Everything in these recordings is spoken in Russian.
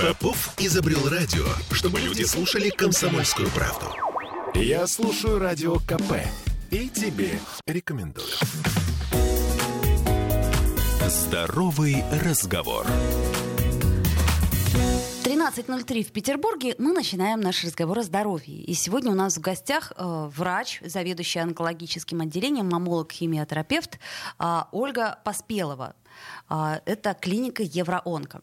Попов изобрел радио, чтобы люди слушали комсомольскую правду. Я слушаю радио КП и тебе рекомендую. Здоровый разговор. 13:03 в Петербурге. Мы начинаем наш разговор о здоровье. И сегодня у нас в гостях врач, заведующий онкологическим отделением, маммолог-химиотерапевт Ольга Поспелова. Это клиника Евроонко.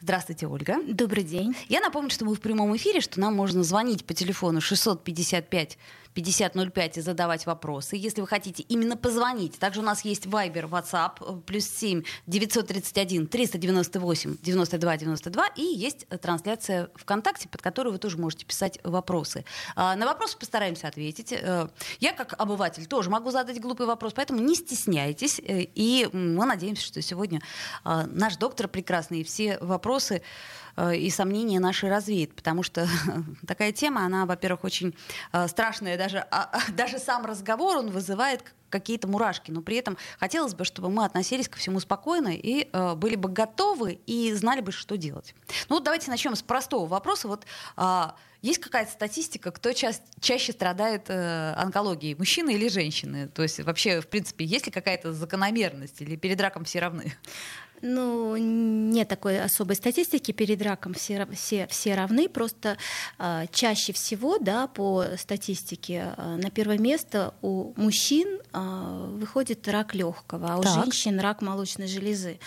Здравствуйте, Ольга. Добрый день. Я напомню, что мы в прямом эфире, что нам можно звонить по телефону 655-5005 и задавать вопросы, если вы хотите именно позвонить. Также у нас есть Viber, WhatsApp, +7 931 398 92 92, и есть трансляция ВКонтакте, под которую вы тоже можете писать вопросы. На вопросы постараемся ответить. Я, как обыватель, тоже могу задать глупый вопрос, поэтому не стесняйтесь, и мы надеемся, что сегодня наш доктор прекрасный все вопросы и сомнения наши развеет, потому что такая тема, она, во-первых, очень страшная, даже сам разговор, он вызывает какие-то мурашки, но при этом хотелось бы, чтобы мы относились ко всему спокойно и были бы готовы и знали бы, что делать. Ну вот давайте начнем с простого вопроса. Вот есть какая-то статистика, кто чаще страдает онкологией, мужчины или женщины? То есть вообще, в принципе, есть ли какая-то закономерность или перед раком все равны? Ну, нет такой особой статистики. Перед раком все равны. Просто чаще всего, да, по статистике, на первое место у мужчин выходит рак легкого, а у женщин рак молочной железы.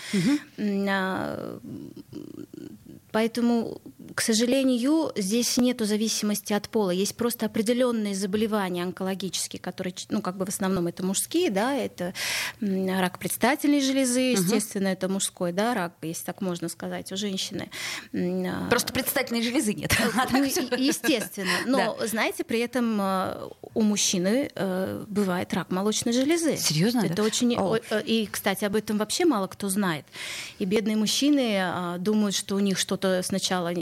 Поэтому, к сожалению, здесь нету зависимости от пола. Есть просто определенные заболевания онкологические, которые, в основном это мужские, да, это рак предстательной железы, естественно, это мужской, да, рак, если так можно сказать, у женщины. Просто предстательной железы нет. Естественно. Но, знаете, при этом у мужчины бывает рак молочной железы. Серьезно? Это очень... И, кстати, об этом вообще мало кто знает. И бедные мужчины думают, что у них что-то сначала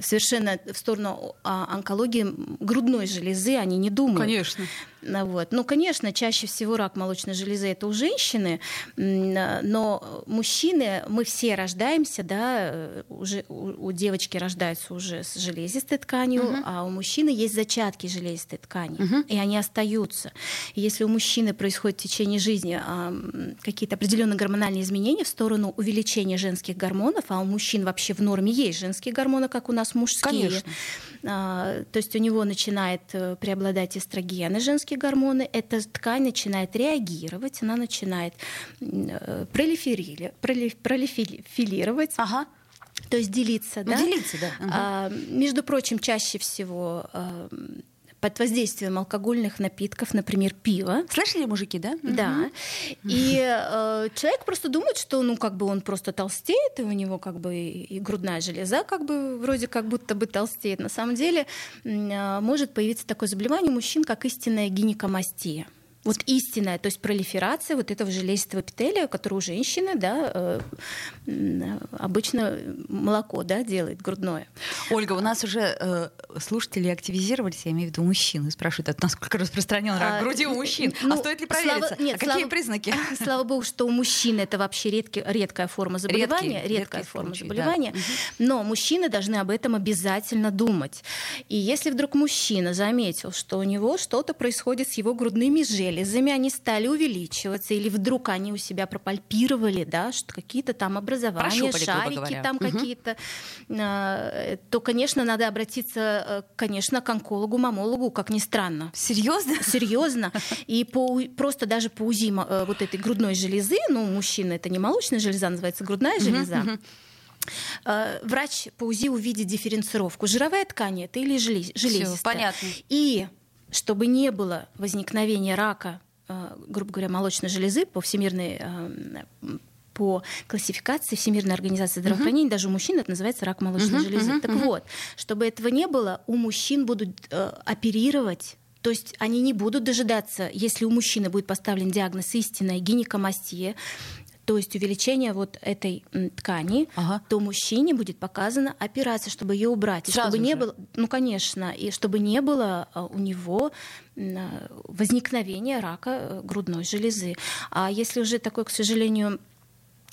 совершенно в сторону онкологии грудной железы, они не думают. Конечно. Вот. Ну, конечно, чаще всего рак молочной железы это у женщины, но мужчины, мы все рождаемся, да, уже у девочки рождаются уже с железистой тканью, а у мужчины есть зачатки железистой ткани, и они остаются. И если у мужчины происходит в течение жизни какие-то определенные гормональные изменения в сторону увеличения женских гормонов, а у мужчин вообще в норме есть женские гормоны, как у нас мужские. Конечно. То есть у него начинает преобладать эстрогены, женские гормоны, эта ткань начинает реагировать, она начинает пролиферировать. Ага. То есть делиться. Да? Делиться, да. Между прочим, чаще всего под воздействием алкогольных напитков, например, пива. Слышали, мужики, да? Да. И человек просто думает, что он просто толстеет, и у него и грудная железа вроде как будто бы толстеет. На самом деле может появиться такое заболевание у мужчин, как истинная гинекомастия. Вот истинная, то есть пролиферация вот этого железистого эпителия, который у женщины, да, обычно молоко, да, делает грудное. Ольга, у нас уже слушатели активизировались, я имею в виду мужчин, и спрашивают, насколько распространен рак груди у мужчин. Стоит ли провериться? Какие признаки? Слава богу, что у мужчин это вообще редкая форма заболевания. Редкая форма заболевания. Да. Но мужчины должны об этом обязательно думать. И если вдруг мужчина заметил, что у него что-то происходит с его грудными железами, они стали увеличиваться, или вдруг они у себя пропальпировали, да, что какие-то там образования, прошупали, шарики там какие-то, то, конечно, надо обратиться, конечно, к онкологу, маммологу, как ни странно. Серьезно? Серьезно. И просто даже по УЗИ вот этой грудной железы, у мужчины это не молочная железа, называется грудная железа, врач по УЗИ увидит дифференцировку. Жировая ткань это или железистая. Всё, понятно. И чтобы не было возникновения рака, грубо говоря, молочной железы по классификации Всемирной организации здравоохранения, даже у мужчин это называется рак молочной железы. Так вот, чтобы этого не было, у мужчин будут оперировать. То есть они не будут дожидаться, если у мужчины будет поставлен диагноз истинная гинекомастия, то есть увеличение вот этой ткани, то мужчине будет показана операция, чтобы ее убрать. Чтобы не было у него возникновения рака грудной железы. А если уже такое, к сожалению,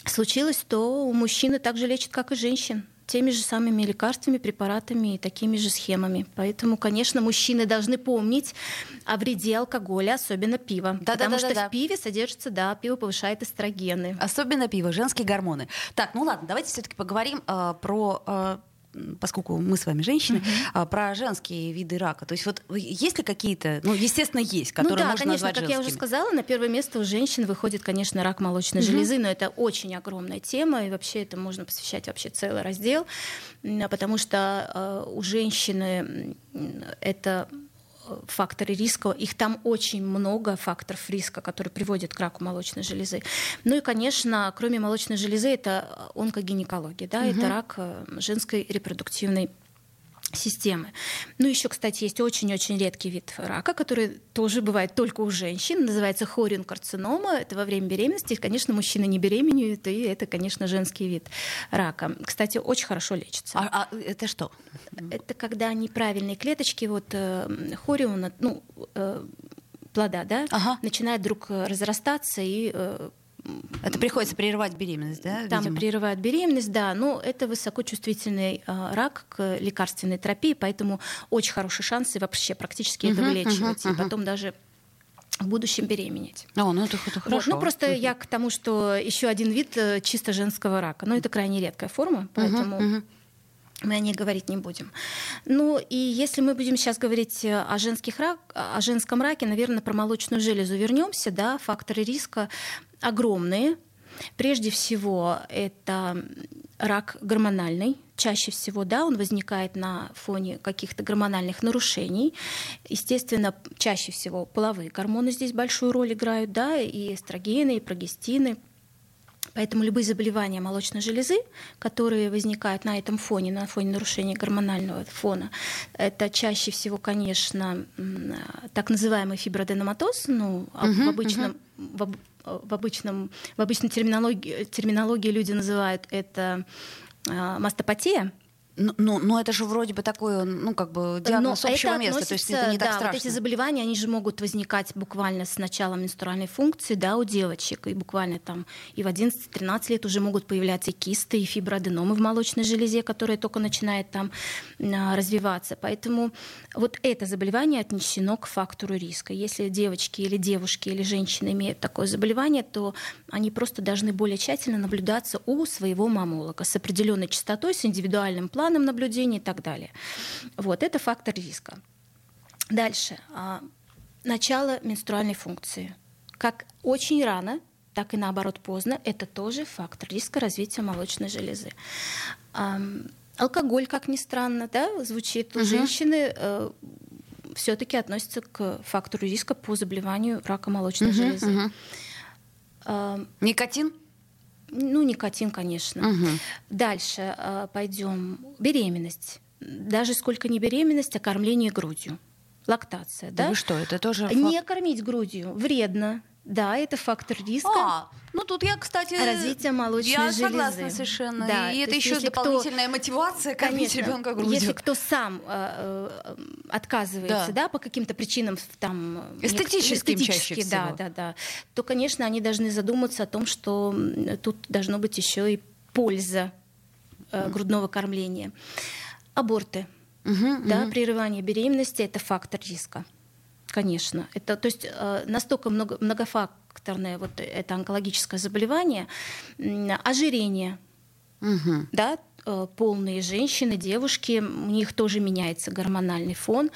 случилось, то у мужчины также лечат, как и женщин, теми же самыми лекарствами, препаратами и такими же схемами. Поэтому, конечно, мужчины должны помнить о вреде алкоголя, особенно пива. Потому что в пиве содержится, пиво повышает эстрогены. Особенно пиво, женские гормоны. Так, ну ладно, давайте все-таки поговорим поскольку мы с вами женщины, про женские виды рака. То есть вот есть ли какие-то, естественно, есть, которые можно конечно, назвать женскими? Как я уже сказала, на первое место у женщин выходит, конечно, рак молочной железы, но это очень огромная тема, и вообще это можно посвящать вообще целый раздел, потому что у женщины это... факторы риска. Их там очень много факторов риска, которые приводят к раку молочной железы. Ну и, конечно, кроме молочной железы, это онкогинекология, это рак женской репродуктивной системы. Ну еще, кстати, есть очень-очень редкий вид рака, который тоже бывает только у женщин, называется хорионкарцинома. Это во время беременности, конечно, мужчины не беременеют, и это, конечно, женский вид рака. Кстати, очень хорошо лечится. А это что? Это когда неправильные клеточки, хориона, плода, начинают вдруг разрастаться и это приходится прерывать беременность, да? Там видимо? И прерывают беременность, да. Но это высокочувствительный рак к лекарственной терапии, поэтому очень хорошие шансы вообще практически это вылечивать. И потом даже в будущем беременеть. Это хорошо. Просто я к тому, что еще один вид чисто женского рака. Но это крайне редкая форма, поэтому... мы о ней говорить не будем. И если мы будем сейчас говорить о женском раке, наверное, про молочную железу вернемся, факторы риска огромные. Прежде всего, это рак гормональный. Чаще всего, он возникает на фоне каких-то гормональных нарушений. Естественно, чаще всего половые гормоны здесь большую роль играют, и эстрогены, и прогестины. Поэтому любые заболевания молочной железы, которые возникают на этом фоне, на фоне нарушения гормонального фона, это чаще всего, конечно, так называемый фиброаденоматоз, в обычной терминологии люди называют это мастопатия. Но это же вроде бы такой, диагноз общего места, то есть это не так страшно. Эти заболевания, они же могут возникать буквально с начала менструальной функции, у девочек, и буквально и в 11-13 лет уже могут появляться и кисты, и фиброаденомы в молочной железе, которые только начинают развиваться. Поэтому это заболевание отнесено к фактору риска. Если девочки или девушки или женщины имеют такое заболевание, то они просто должны более тщательно наблюдаться у своего маммолога с определенной частотой, с индивидуальным планом, наблюдений и так далее. Это фактор риска. Дальше. Начало менструальной функции. Как очень рано, так и наоборот поздно, это тоже фактор риска развития молочной железы. Алкоголь, как ни странно, звучит у женщины, все-таки относится к фактору риска по заболеванию рака молочной железы. Никотин? Никотин, конечно. Дальше пойдем. Беременность. Даже сколько не беременность, а кормление грудью. Лактация. Да? Вы что, это тоже... Не кормить грудью вредно. Да, это фактор риска. Тут я, кстати, развитие молочной железы. Я согласна совершенно. Да, и это еще дополнительная мотивация кормить ребенка грудью. Если кто сам отказывается, по каким-то причинам эстетическим чаще всего, то, конечно, они должны задуматься о том, что тут должно быть еще и польза грудного кормления. Аборты, прерывание беременности – это фактор риска. Конечно. То есть настолько многофакторное это онкологическое заболевание. Ожирение. Полные женщины, девушки, у них тоже меняется гормональный фон.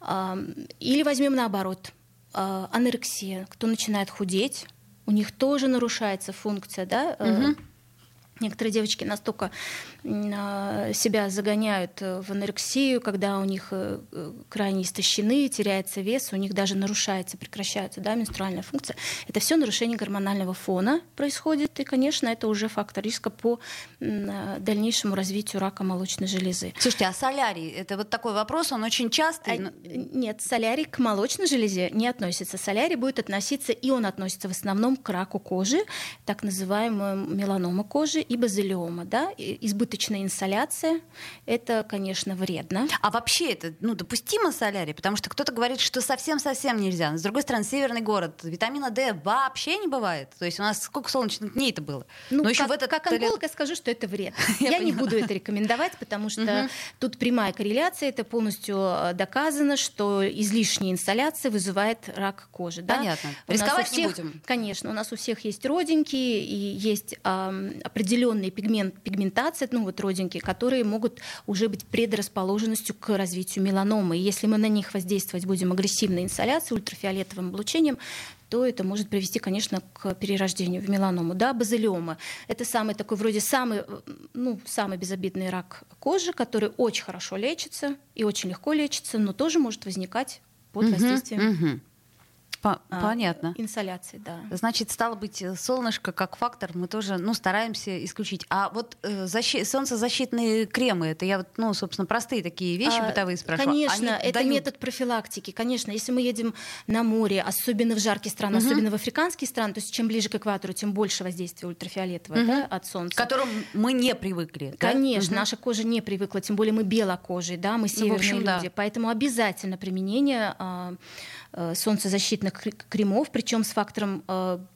Или возьмем наоборот. Анорексия. Кто начинает худеть, у них тоже нарушается функция, Некоторые девочки настолько себя загоняют в анорексию, когда у них крайне истощены, теряется вес, у них даже нарушается, прекращается менструальная функция. Это все нарушение гормонального фона происходит, и, конечно, это уже фактор риска по дальнейшему развитию рака молочной железы. Слушайте, а солярий? Это такой вопрос, он очень частый. Нет, солярий к молочной железе не относится. Солярий будет относиться, и он относится в основном к раку кожи, так называемому меланома кожи, и базилиома, да, избыточная инсоляция, это, конечно, вредно. А вообще это, допустимо солярий, потому что кто-то говорит, что совсем-совсем нельзя. Но, с другой стороны, северный город, витамина D вообще не бывает. То есть у нас сколько солнечных дней это было? Как онколог я скажу, что это вредно. Я не буду это рекомендовать, потому что тут прямая корреляция, это полностью доказано, что излишняя инсоляция вызывает рак кожи. Понятно. Рисковать не будем. Конечно, у нас у всех есть родинки и есть определенные пигментации, родинки, которые могут уже быть предрасположенностью к развитию меланомы. И если мы на них воздействовать будем агрессивной инсоляцией, ультрафиолетовым облучением, то это может привести, конечно, к перерождению в меланому. Да, базилиома – это самый безобидный рак кожи, который очень хорошо лечится и очень легко лечится, но тоже может возникать под воздействием Понятно. Инсоляции, да. Значит, стало быть, солнышко как фактор мы тоже стараемся исключить. А вот солнцезащитные кремы, это я собственно, простые такие вещи бытовые спрашиваю. Конечно, метод профилактики. Конечно, если мы едем на море, особенно в жаркие страны, особенно в африканские страны, то есть чем ближе к экватору, тем больше воздействия ультрафиолетового от солнца. К которому мы не привыкли. Конечно, наша кожа не привыкла, тем более мы белокожие, да, мы северные люди. Поэтому обязательно применение солнцезащитных кремов, причем с фактором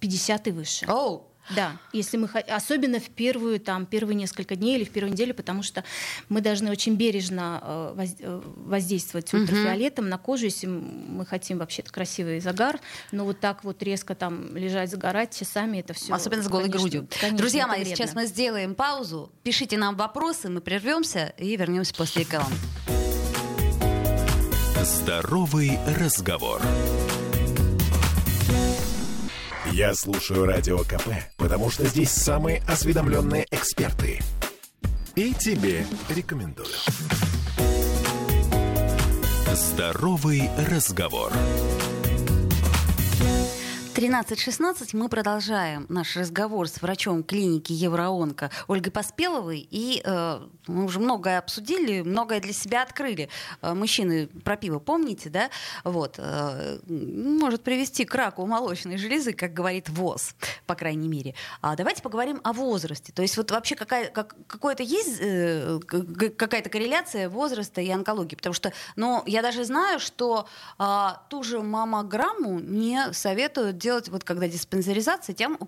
50 и выше. Да, если мы особенно в первые несколько дней или в первую неделю, потому что мы должны очень бережно воздействовать ультрафиолетом на кожу, если мы хотим вообще-то красивый загар, но так резко лежать, загорать часами, это все. Особенно с голой грудью. Конечно, друзья мои, вредно. Сейчас мы сделаем паузу, пишите нам вопросы, мы прервемся и вернемся после рекламы. Здоровый разговор. Я слушаю радио КП, потому что здесь самые осведомленные эксперты. И тебе рекомендую. Здоровый разговор. 13:16 мы продолжаем наш разговор с врачом клиники Евроонко Ольгой Поспеловой. И мы уже многое обсудили, многое для себя открыли. Мужчины про пиво помните, да? Может привести к раку молочной железы, как говорит ВОЗ, по крайней мере. А давайте поговорим о возрасте. То есть вообще какая-то корреляция возраста и онкологии. Потому что я даже знаю, что ту же маммограмму не советуют делать, когда диспансеризация тем, у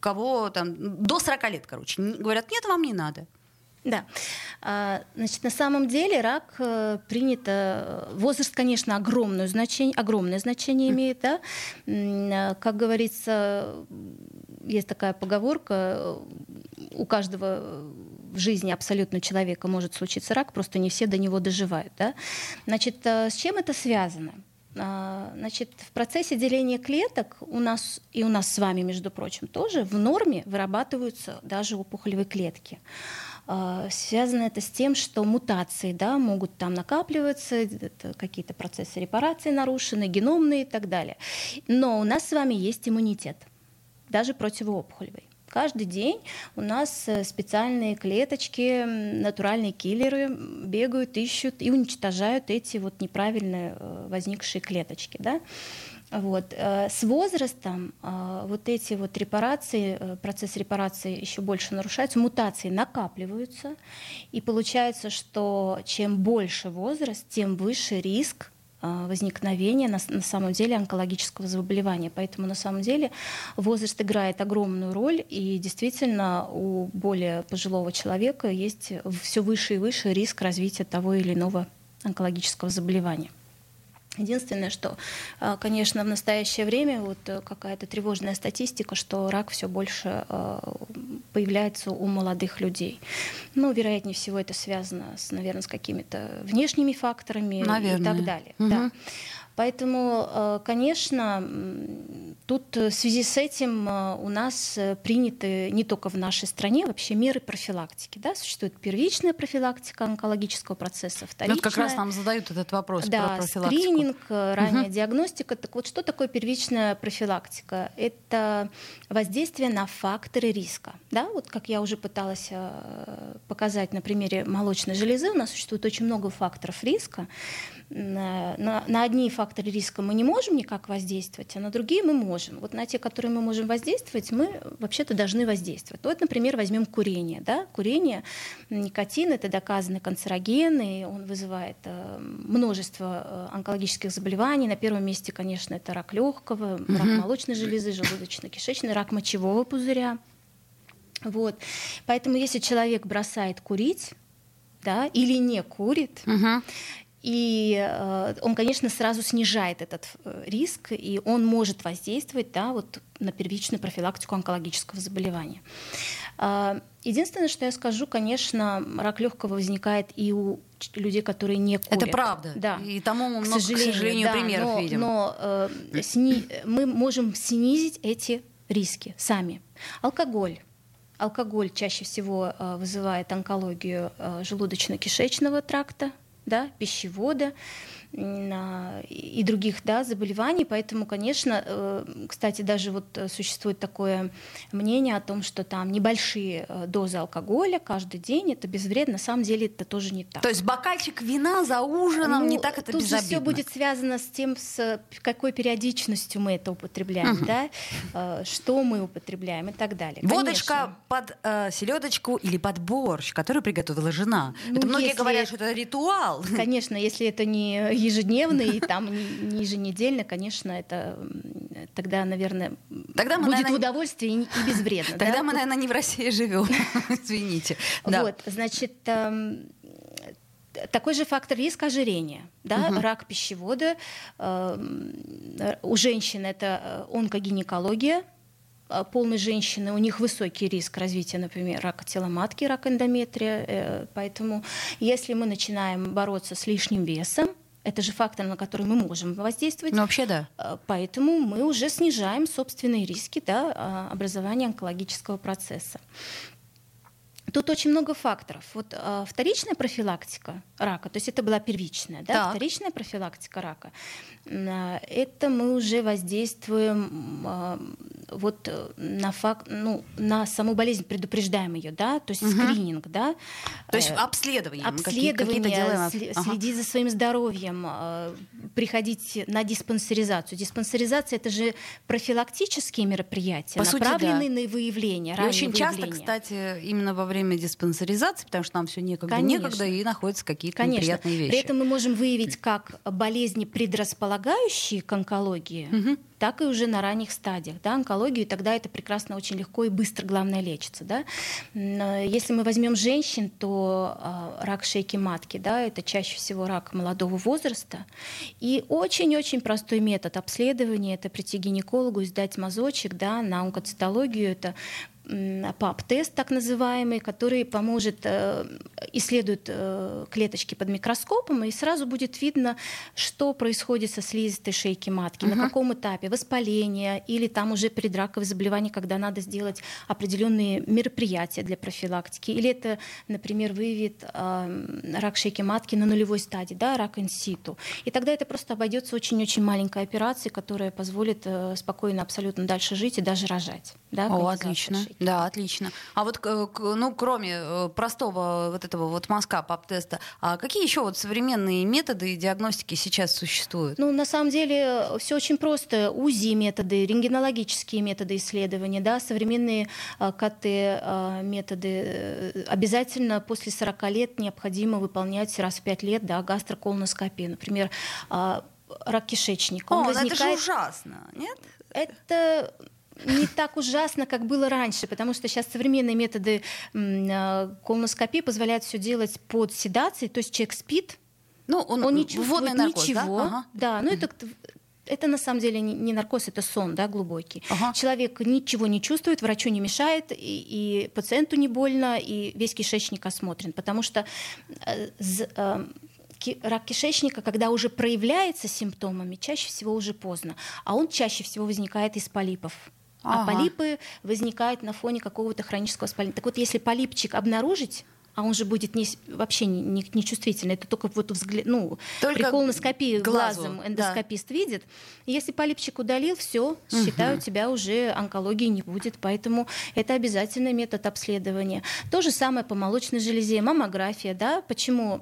кого до 40 лет, короче. Говорят, нет, вам не надо. Да. Значит, на самом деле рак принято... Возраст, конечно, огромное значение имеет. Да? Как говорится, есть такая поговорка, у каждого в жизни абсолютно человека может случиться рак, просто не все до него доживают. Да? Значит, с чем это связано? Значит, в процессе деления клеток у нас с вами, между прочим, тоже в норме вырабатываются даже опухолевые клетки. Связано это с тем, что мутации, да, могут накапливаться, какие-то процессы репарации нарушены, геномные и так далее. Но у нас с вами есть иммунитет, даже противоопухолевый. Каждый день у нас специальные клеточки, натуральные киллеры бегают, ищут и уничтожают эти неправильно возникшие клеточки, да? С возрастом эти репарации, процесс репарации еще больше нарушается, мутации накапливаются, и получается, что чем больше возраст, тем выше риск возникновения на самом деле онкологического заболевания. Поэтому на самом деле возраст играет огромную роль, и действительно у более пожилого человека есть все выше и выше риск развития того или иного онкологического заболевания. Единственное, что, конечно, в настоящее время какая-то тревожная статистика, что рак все больше появляется у молодых людей. Вероятнее всего, это связано, с какими-то внешними факторами, и так далее. Да. Поэтому, конечно, тут в связи с этим у нас приняты не только в нашей стране вообще меры профилактики. Да? Существует первичная профилактика онкологического процесса, вторичная. Как раз нам задают этот вопрос про профилактику. Скрининг, ранняя диагностика. Так вот, что такое первичная профилактика? Это воздействие на факторы риска. Да? Как я уже пыталась показать на примере молочной железы, у нас существует очень много факторов риска, на одни факторы риска мы не можем никак воздействовать, а на другие мы можем. Вот на те, которые мы можем воздействовать, мы вообще-то должны воздействовать. Вот, например, возьмем курение. Да? Курение, никотин — это доказанный канцероген, и он вызывает множество онкологических заболеваний. На первом месте, конечно, это рак легкого, рак молочной железы, желудочно-кишечный, рак мочевого пузыря. Вот. Поэтому если человек бросает курить, да, или не курит, и он, конечно, сразу снижает этот риск, и он может воздействовать, да, вот, на первичную профилактику онкологического заболевания. Единственное, что я скажу, конечно, рак легкого возникает и у людей, которые не курят. Это правда. Да. И тому мы много, к сожалению, да, примеров видим. Но мы можем снизить эти риски сами. Алкоголь. Алкоголь чаще всего вызывает онкологию желудочно-кишечного тракта, да, пищевода и других, да, заболеваний. Поэтому, конечно, кстати, даже вот существует такое мнение о том, что там небольшие дозы алкоголя каждый день — это безвредно. На самом деле это тоже не так. То есть бокальчик вина за ужином, ну, не так это безобидно. Тут же все будет связано с тем, с какой периодичностью мы это употребляем, да, что мы употребляем и так далее. Водочка под селедочку или под борщ, который приготовила жена. Ну, это многие говорят, что это ритуал. Конечно, если это не ежедневно и там не еженедельно, конечно, это тогда, наверное, тогда мы, будет в удовольствии и безвредно. Тогда, да? Мы, наверное, не в России живем, извините. Да. Вот, значит, такой же фактор риска — ожирения, да? Рак пищевода. У женщин это онкогинекология. Полные женщины, у них высокий риск развития, например, рака тела матки, рака эндометрия. Поэтому если мы начинаем бороться с лишним весом, это же фактор, на который мы можем воздействовать. Ну, вообще, да. Поэтому мы уже снижаем собственные риски, да, образования онкологического процесса. Тут очень много факторов. Вот вторичная профилактика рака, то есть это была первичная, да? Вторичная профилактика рака, это мы уже воздействуем вот на факт, ну, на саму болезнь, предупреждаем ее, да, то есть скрининг, да. То есть обследование, следить за своим здоровьем, приходить на диспансеризацию. Диспансеризация — это же профилактические мероприятия, направленные на выявление, раннее выявление. Очень часто, кстати, именно во время диспансеризации, потому что нам все некогда, и находятся какие-то неприятные вещи. При этом мы можем выявить как болезни, предрасполагающие к онкологии, так и уже на ранних стадиях, да, онкологию, и тогда это прекрасно, очень легко и быстро, главное, лечится, да. Если мы возьмем женщин, то рак шейки матки, да, это чаще всего рак молодого возраста, и очень-очень простой метод обследования — это прийти к гинекологу и сдать мазочек, да, на онкоцитологию, это ПАП-тест, так называемый, который поможет, исследует клеточки под микроскопом, и сразу будет видно, что происходит со слизистой шейки матки, на каком этапе воспаления или там уже предраковые заболевания, когда надо сделать определенные мероприятия для профилактики. Или это, например, выявит рак шейки матки на нулевой стадии, да, рак инситу. И тогда это просто обойдется очень-очень маленькой операцией, которая позволит спокойно абсолютно дальше жить и даже рожать. Да, о, отлично. Да, отлично. А вот, ну, кроме простого вот этого вот мазка, ПАП-теста, а какие еще вот современные методы диагностики сейчас существуют? Ну, на самом деле, все очень просто. УЗИ-методы, рентгенологические методы исследования, да, современные КТ-методы. Обязательно после 40 лет необходимо выполнять раз в 5 лет, да, гастроколоноскопию. Например, рак кишечника. О, возникает... это же ужасно, нет? Это... не так ужасно, как было раньше, потому что сейчас современные методы колоноскопии позволяют все делать под седацией, то есть человек спит, ну, он не чувствует ничего. Да? Ага. Да, ну, это на самом деле не наркоз, это сон, да, глубокий. Ага. Человек ничего не чувствует, врачу не мешает, и пациенту не больно, и весь кишечник осмотрен, потому что... рак кишечника, когда уже проявляется симптомами, чаще всего уже поздно. А он чаще всего возникает из полипов. А полипы возникают на фоне какого-то хронического воспаления. Так вот, если полипчик обнаружить, а он же будет вообще не чувствительный. Это только вот взгляд, при колоноскопии глазом эндоскопист видит. Если полипчик удалил, все, считаю, тебя уже онкологии не будет. Поэтому это обязательный метод обследования. То же самое по молочной железе, маммография. Да? Почему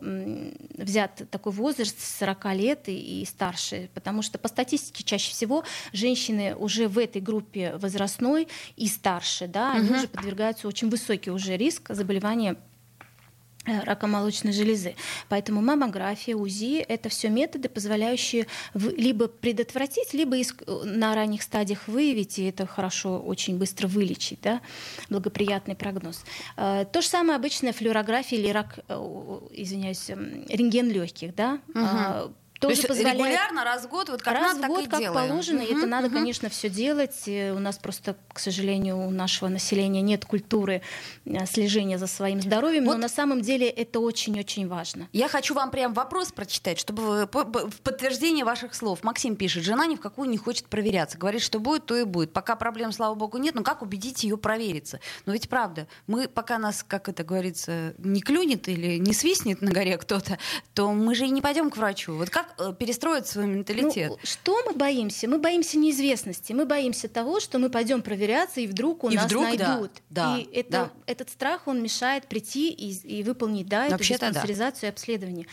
взят такой возраст 40 лет и старше? Потому что по статистике чаще всего женщины уже в этой группе возрастной и старше, да, они уже подвергаются очень высокий уже риск заболевания рака молочной железы. Поэтому маммография, УЗИ – это все методы, позволяющие либо предотвратить, либо на ранних стадиях выявить, и это хорошо, очень быстро вылечить, да? Благоприятный прогноз. То же самое обычная флюорография или рентген легких, да? Угу. Тоже то есть регулярно, раз в год, вот как раз надо, так и как делаем. Положено, и это надо, конечно, все делать. У нас просто, к сожалению, у нашего населения нет культуры слежения за своим здоровьем, вот. Но на самом деле это очень-очень важно. Я хочу вам прям вопрос прочитать, чтобы вы, в подтверждение ваших слов. Максим пишет, жена ни в какую не хочет проверяться. Говорит, что будет, то и будет. Пока проблем, слава богу, нет, но как убедить ее провериться? Но ведь правда, мы, пока нас, как это говорится, не клюнет или не свистнет на горе кто-то, то мы же и не пойдем к врачу. Вот как перестроить свой менталитет? Что мы боимся? Мы боимся неизвестности. Мы боимся того, что мы пойдем проверяться, и вдруг нас найдут. Да, и этот страх, он мешает прийти и выполнить эту диспансеризацию и обследование.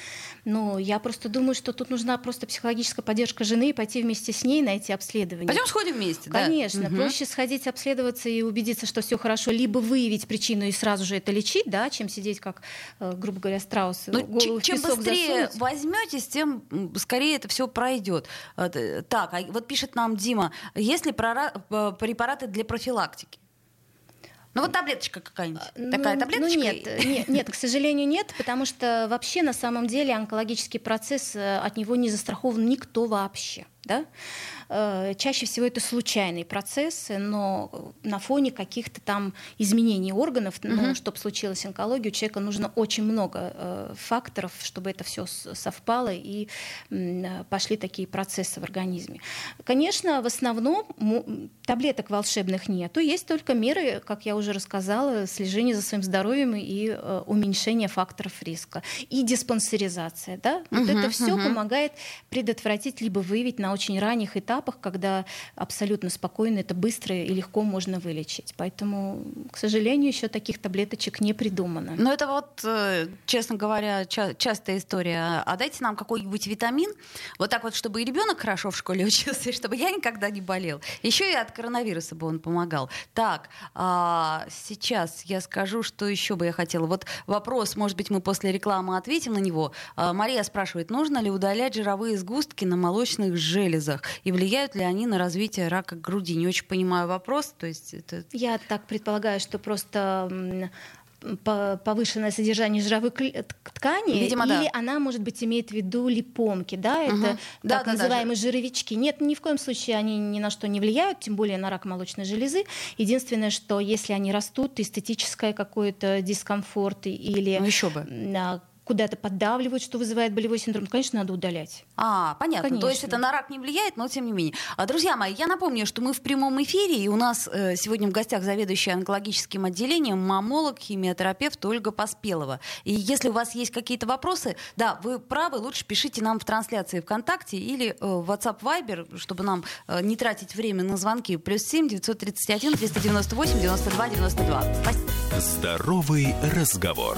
Но я просто думаю, что тут нужна просто психологическая поддержка жены, и пойти вместе с ней на эти обследования. Пойдем сходим вместе, да? Конечно. Проще сходить обследоваться и убедиться, что все хорошо, либо выявить причину и сразу же это лечить, да, чем сидеть как, грубо говоря, страус, голову в песок засунуть. Чем быстрее возьметесь, тем скорее это все пройдет. Так, вот пишет нам Дима, есть ли препараты для профилактики? Вот таблеточка какая-нибудь. Такая таблеточка? Нет, к сожалению, нет, потому что вообще на самом деле онкологический процесс, от него не застрахован никто вообще. Да? Чаще всего это случайные процессы, но на фоне каких-то там изменений органов, чтобы случилась онкология, у человека нужно очень много факторов, чтобы это все совпало и пошли такие процессы в организме. Конечно, в основном таблеток волшебных нету, есть только меры, как я уже рассказала, слежение за своим здоровьем и уменьшение факторов риска. И диспансеризация. Да? Вот это все помогает предотвратить, либо выявить на очень ранних этапах, когда абсолютно спокойно, это быстро и легко можно вылечить. Поэтому, к сожалению, еще таких таблеточек не придумано. Но это вот, честно говоря, частая история. А дайте нам какой-нибудь витамин, вот так вот, чтобы и ребенок хорошо в школе учился, и чтобы я никогда не болел. Еще и от коронавируса бы он помогал. Так, сейчас я скажу, что еще бы я хотела. Вот вопрос, может быть, мы после рекламы ответим на него. Мария спрашивает, нужно ли удалять жировые сгустки на молочных железах? И влияют ли они на развитие рака груди? Не очень понимаю вопрос. То есть это... Я так предполагаю, что просто повышенное содержание жировых тканей, видимо, или она, может быть, имеет в виду липомки, да, это называемые жировички. Нет, ни в коем случае они ни на что не влияют, тем более на рак молочной железы. Единственное, что если они растут, эстетическое какой-то дискомфорт или... куда-то поддавливают, что вызывает болевой синдром, конечно, надо удалять. Понятно. Конечно. То есть это на рак не влияет, но тем не менее. Друзья мои, я напомню, что мы в прямом эфире, и у нас сегодня в гостях заведующая онкологическим отделением маммолог, химиотерапевт Ольга Поспелова. И если у вас есть какие-то вопросы, да, вы правы, лучше пишите нам в трансляции ВКонтакте или в WhatsApp, Viber, чтобы нам не тратить время на звонки. +7 931 398 92 92. Спасибо. Здоровый разговор.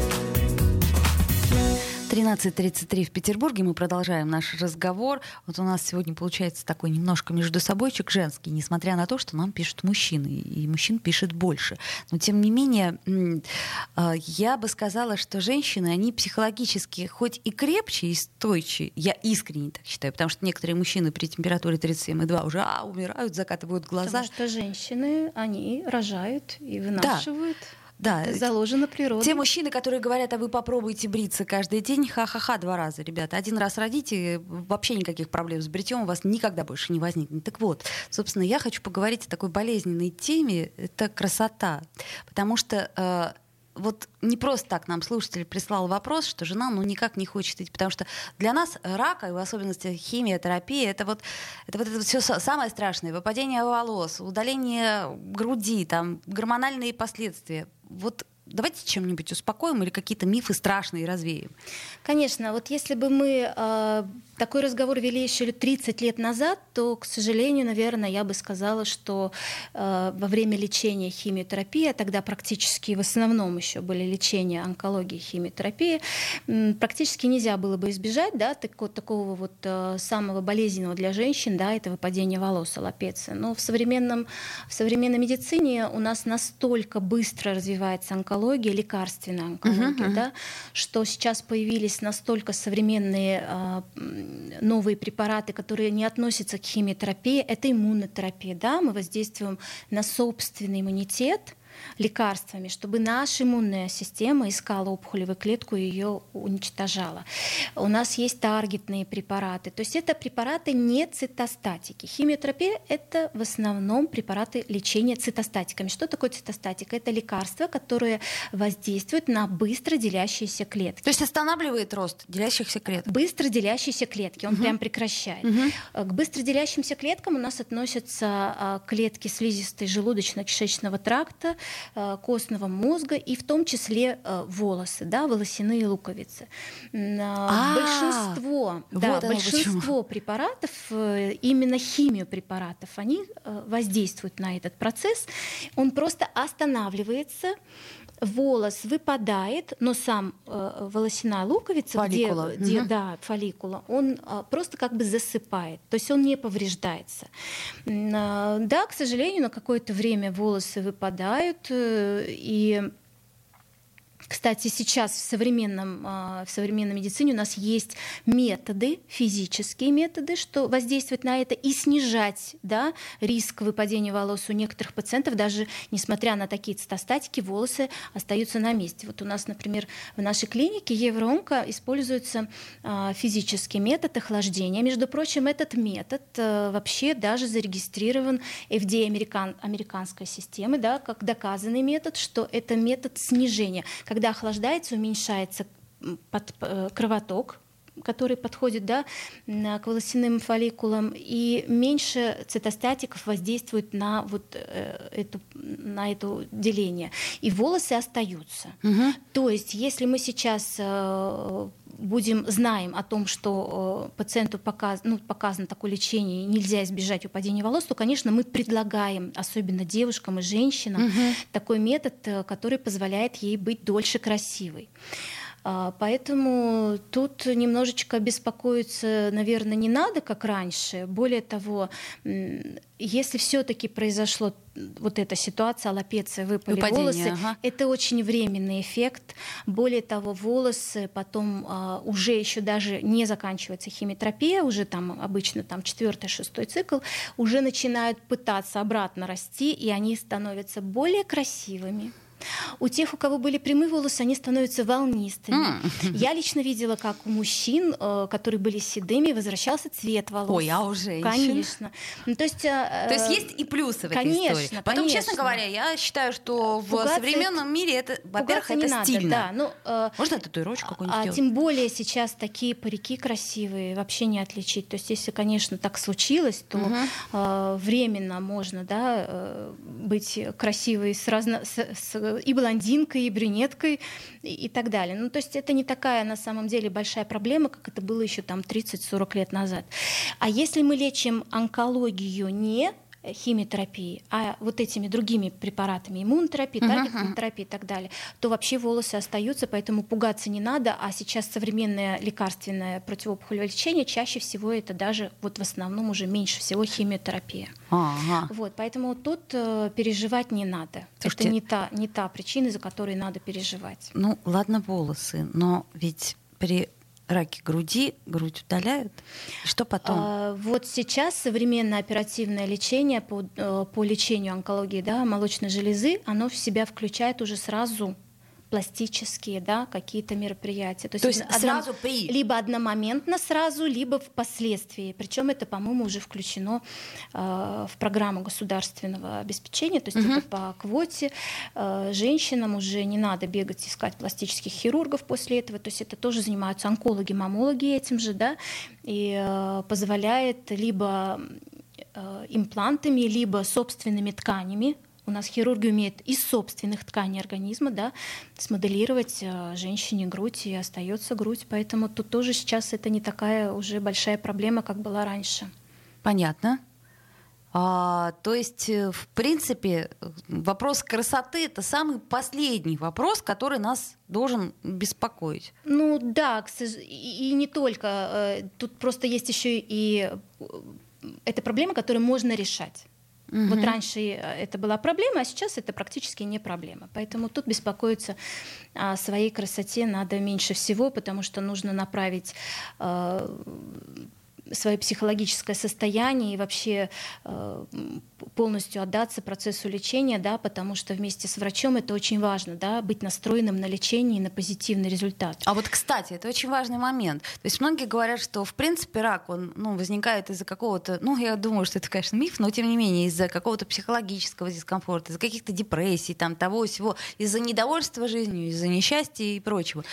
13:33 в Петербурге. Мы продолжаем наш разговор. Вот у нас сегодня получается такой немножко между собойчик женский, несмотря на то, что нам пишут мужчины, и мужчин пишет больше. Но тем не менее, я бы сказала, что женщины, они психологически хоть и крепче, и стойче, я искренне так считаю, потому что некоторые мужчины при температуре 37,2 уже умирают, закатывают глаза. Потому что женщины, они рожают и вынашивают. Да. Да, заложено природой. Те мужчины, которые говорят, а вы попробуйте бриться каждый день, ха-ха-ха, 2 раза, ребята. 1 раз родите, вообще никаких проблем с бритьем у вас никогда больше не возникнет. Так вот, собственно, я хочу поговорить о такой болезненной теме, это красота. Потому что... Вот не просто так нам слушатель прислал вопрос, что жена никак не хочет идти, потому что для нас рак, и в особенности химиотерапия, это все самое страшное. Выпадение волос, удаление груди, там, гормональные последствия. Вот давайте чем-нибудь успокоим или какие-то мифы страшные развеем. Конечно. Вот если бы мы такой разговор вели еще 30 лет назад, то, к сожалению, наверное, я бы сказала, что во время лечения химиотерапии, а тогда практически в основном еще были лечения онкологии и химиотерапии, практически нельзя было бы избежать, да, такого вот самого болезненного для женщин, да, это выпадение волос, аллопеция. Но в современной медицине у нас настолько быстро развивается онкология, лекарственная онкология, да, что сейчас появились настолько современные новые препараты, которые не относятся к химиотерапии, это иммунотерапия. Да? Мы воздействуем на собственный иммунитет лекарствами, чтобы наша иммунная система искала опухолевую клетку и ее уничтожала. У нас есть таргетные препараты. То есть это препараты не цитостатики. Химиотерапия — это в основном препараты лечения цитостатиками. Что такое цитостатика? Это лекарства, которые воздействуют на быстро делящиеся клетки. То есть останавливает рост делящихся клеток? Быстро делящиеся клетки. Он прям прекращает. К быстро делящимся клеткам у нас относятся клетки слизистой желудочно-кишечного тракта, костного мозга и в том числе волосы, да, волосяные луковицы. Большинство препаратов, именно химиопрепаратов, они воздействуют на этот процесс. Он просто останавливается, волос выпадает, но сам волосяная луковица, фолликула, фолликула, он просто как бы засыпает, то есть он не повреждается. Да, к сожалению, на какое-то время волосы выпадают, и, кстати, сейчас в современной медицине у нас есть методы, физические методы, что воздействовать на это и снижать, да, риск выпадения волос у некоторых пациентов. Даже несмотря на такие цитостатики, волосы остаются на месте. Вот у нас, например, в нашей клинике Евроонко используется физический метод охлаждения. Между прочим, этот метод вообще даже зарегистрирован FDA американской системы, да, как доказанный метод, что это метод снижения. Когда охлаждается, уменьшается кровоток, который подходит, да, к волосяным фолликулам, и меньше цитостатиков воздействует на вот это деление. И волосы остаются. То есть, если мы сейчас знаем о том, что пациенту показано такое лечение, и нельзя избежать выпадения волос, то, конечно, мы предлагаем, особенно девушкам и женщинам, такой метод, который позволяет ей быть дольше красивой. Поэтому тут немножечко беспокоиться, наверное, не надо, как раньше. Более того, если все-таки произошло вот эта ситуация, аллопеция, выпали волосы, это очень временный эффект. Более того, волосы потом уже еще даже не заканчивается химиотерапия, уже там обычно 4-6 цикл, уже начинают пытаться обратно расти, и они становятся более красивыми. У тех, у кого были прямые волосы, они становятся волнистыми. Я лично видела, как у мужчин, которые были седыми, возвращался цвет волос. Ой, а у женщин? Конечно. Ну, то есть есть и плюсы в этой истории. Потом, честно говоря, я считаю, что в современном мире это, во-первых, это стильно. Можно татуировочку какую-нибудь сделать? Тем более сейчас такие парики красивые, вообще не отличить. То есть если, конечно, так случилось, то временно можно, да, быть красивой и блондинкой, и брюнеткой, и так далее. Ну, то есть это не такая, на самом деле, большая проблема, как это было еще 30-40 лет назад. А если мы лечим онкологию не химиотерапией, а вот этими другими препаратами, иммунотерапией, таргетной терапией и так далее, то вообще волосы остаются, поэтому пугаться не надо. А сейчас современное лекарственное противоопухолевое лечение, чаще всего это даже вот в основном уже меньше всего химиотерапия. Вот, поэтому тут переживать не надо. Слушайте, это не та причина, из-за которой надо переживать. Ну ладно волосы, но ведь при раки груди, грудь удаляют? Что потом? Вот сейчас современное оперативное лечение по лечению онкологии, да, молочной железы, оно в себя включает уже сразу пластические, да, какие-то мероприятия. То есть сразу при... Либо одномоментно сразу, либо впоследствии. Причем это, по-моему, уже включено в программу государственного обеспечения. То есть это по квоте. Женщинам уже не надо бегать искать пластических хирургов после этого. То есть это тоже занимаются онкологи, маммологи этим же, да, и позволяет либо имплантами, либо собственными тканями. У нас хирурги умеют из собственных тканей организма, да, смоделировать женщине грудь, и остается грудь. Поэтому тут тоже сейчас это не такая уже большая проблема, как была раньше. Понятно. То есть, в принципе, вопрос красоты — это самый последний вопрос, который нас должен беспокоить. Ну да, и не только. Тут просто есть еще и эта проблема, которую можно решать. Вот раньше это была проблема, а сейчас это практически не проблема. Поэтому тут беспокоиться о своей красоте надо меньше всего, потому что нужно направить свое психологическое состояние и вообще полностью отдаться процессу лечения, да, потому что вместе с врачом это очень важно, да, быть настроенным на лечение и на позитивный результат. А вот, кстати, это очень важный момент. То есть многие говорят, что, в принципе, рак, он, ну, возникает из-за какого-то, ну, я думаю, что это, конечно, миф, но, тем не менее, из-за какого-то психологического дискомфорта, из-за каких-то депрессий, там, того и сего, из-за недовольства жизнью, из-за несчастья и прочего.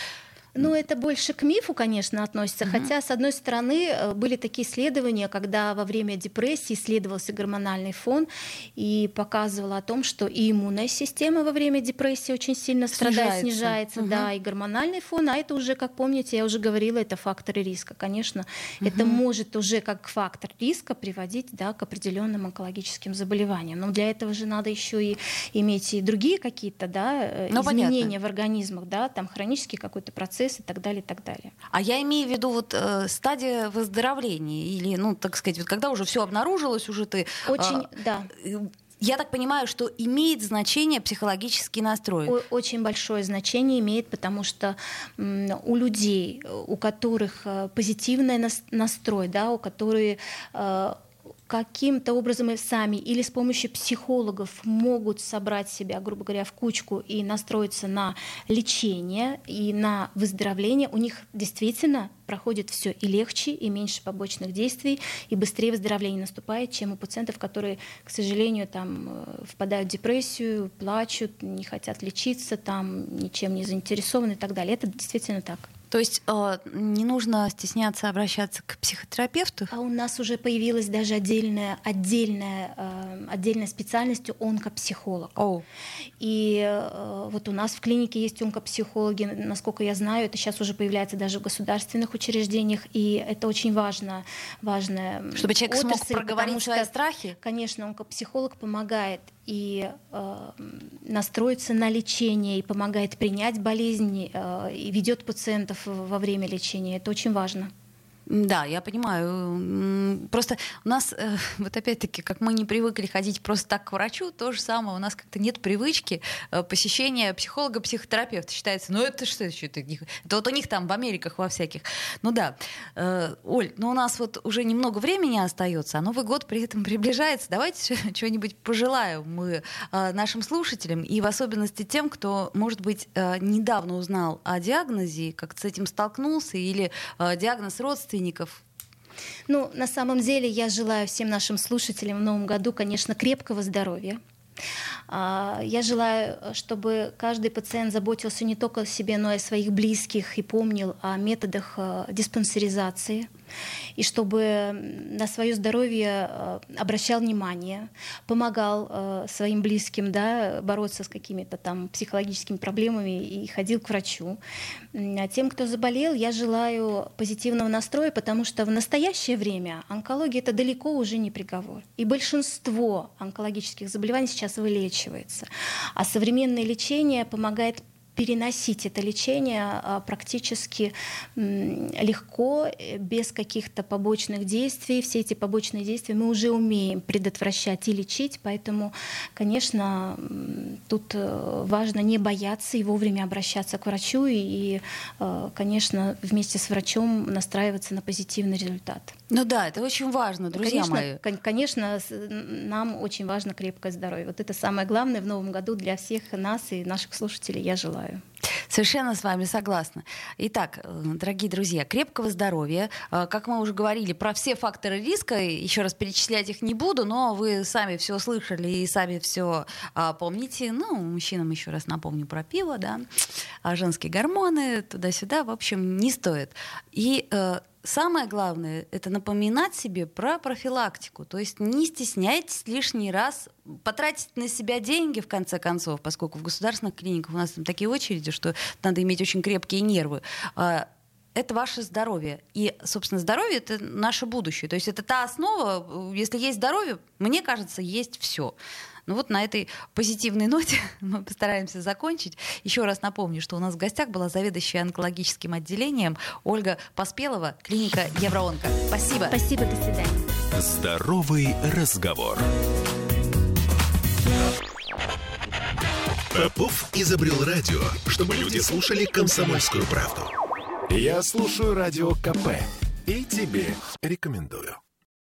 Ну, это больше к мифу, конечно, относится. Хотя, с одной стороны, были такие исследования, когда во время депрессии исследовался гормональный фон и показывало о том, что и иммунная система во время депрессии очень сильно страдает, снижается, да, и гормональный фон. А это уже, как помните, я уже говорила, это факторы риска. Конечно, это может уже как фактор риска приводить, да, к определенным онкологическим заболеваниям. Но для этого же надо еще и иметь и другие какие-то, да, изменения в организмах, да, там хронический какой-то процесс и так далее, и так далее. А я имею в виду вот стадия выздоровления или, ну, так сказать, вот когда уже все обнаружилось, уже ты... Очень, да. Я так понимаю, что имеет значение психологический настрой? Очень большое значение имеет, потому что у людей, у которых позитивный настрой, да, у которых... каким-то образом и сами или с помощью психологов могут собрать себя, грубо говоря, в кучку и настроиться на лечение и на выздоровление, у них действительно проходит все и легче, и меньше побочных действий, и быстрее выздоровление наступает, чем у пациентов, которые, к сожалению, там, впадают в депрессию, плачут, не хотят лечиться, там, ничем не заинтересованы и так далее. Это действительно так. То есть не нужно стесняться обращаться к психотерапевту? А у нас уже появилась даже отдельная специальность — онкопсихолог. И вот у нас в клинике есть онкопсихологи. Насколько я знаю, это сейчас уже появляется даже в государственных учреждениях. И это очень важно. Чтобы человек смог проговорить свои страхи? Конечно, онкопсихолог помогает и настроиться на лечение, и помогает принять болезнь, и ведет пациентов во время лечения. Это очень важно. Да, я понимаю. Просто у нас, вот опять-таки, как мы не привыкли ходить просто так к врачу, то же самое, у нас как-то нет привычки посещения психолога, психотерапевта. Считается, ну это что еще? Это вот у них там в Америках во всяких. Ну да. Оль, ну у нас вот уже немного времени остается, а Новый год при этом приближается. Давайте чего-нибудь пожелаем мы нашим слушателям, и в особенности тем, кто, может быть, недавно узнал о диагнозе, как-то с этим столкнулся, или диагноз родственников. Ну, на самом деле, я желаю всем нашим слушателям в новом году, конечно, крепкого здоровья. Я желаю, чтобы каждый пациент заботился не только о себе, но и о своих близких, и помнил о методах диспансеризации, и чтобы на свое здоровье обращал внимание, помогал своим близким, да, бороться с какими-то там психологическими проблемами и ходил к врачу. А тем, кто заболел, я желаю позитивного настроя, потому что в настоящее время онкология — это далеко уже не приговор. И большинство онкологических заболеваний сейчас вылечивается. А современное лечение помогает переносить это лечение практически легко, без каких-то побочных действий. Все эти побочные действия мы уже умеем предотвращать и лечить, поэтому, конечно, тут важно не бояться и вовремя обращаться к врачу и, конечно, вместе с врачом настраиваться на позитивный результат. Ну да, это очень важно, друзья мои. Конечно, нам очень важно крепкое здоровье. Вот это самое главное в новом году для всех нас и наших слушателей я желаю. Совершенно с вами согласна. Итак, дорогие друзья, крепкого здоровья. Как мы уже говорили, про все факторы риска, еще раз перечислять их не буду, но вы сами все слышали и сами все помните. Ну, мужчинам еще раз напомню про пиво, да, женские гормоны, туда-сюда, в общем, не стоит. И самое главное — это напоминать себе про профилактику. То есть не стесняйтесь лишний раз потратить на себя деньги, в конце концов, поскольку в государственных клиниках у нас там такие очереди, что надо иметь очень крепкие нервы. Это ваше здоровье. И, собственно, здоровье — это наше будущее. То есть это та основа. Если есть здоровье, мне кажется, есть все. Ну вот на этой позитивной ноте мы постараемся закончить. Еще раз напомню, что у нас в гостях была заведующая онкологическим отделением Ольга Поспелова, клиника Евроонко. Спасибо. Спасибо, до свидания. Здоровый разговор. Попов изобрел радио, чтобы люди слушали «Комсомольскую правду». Я слушаю радио КП и тебе рекомендую.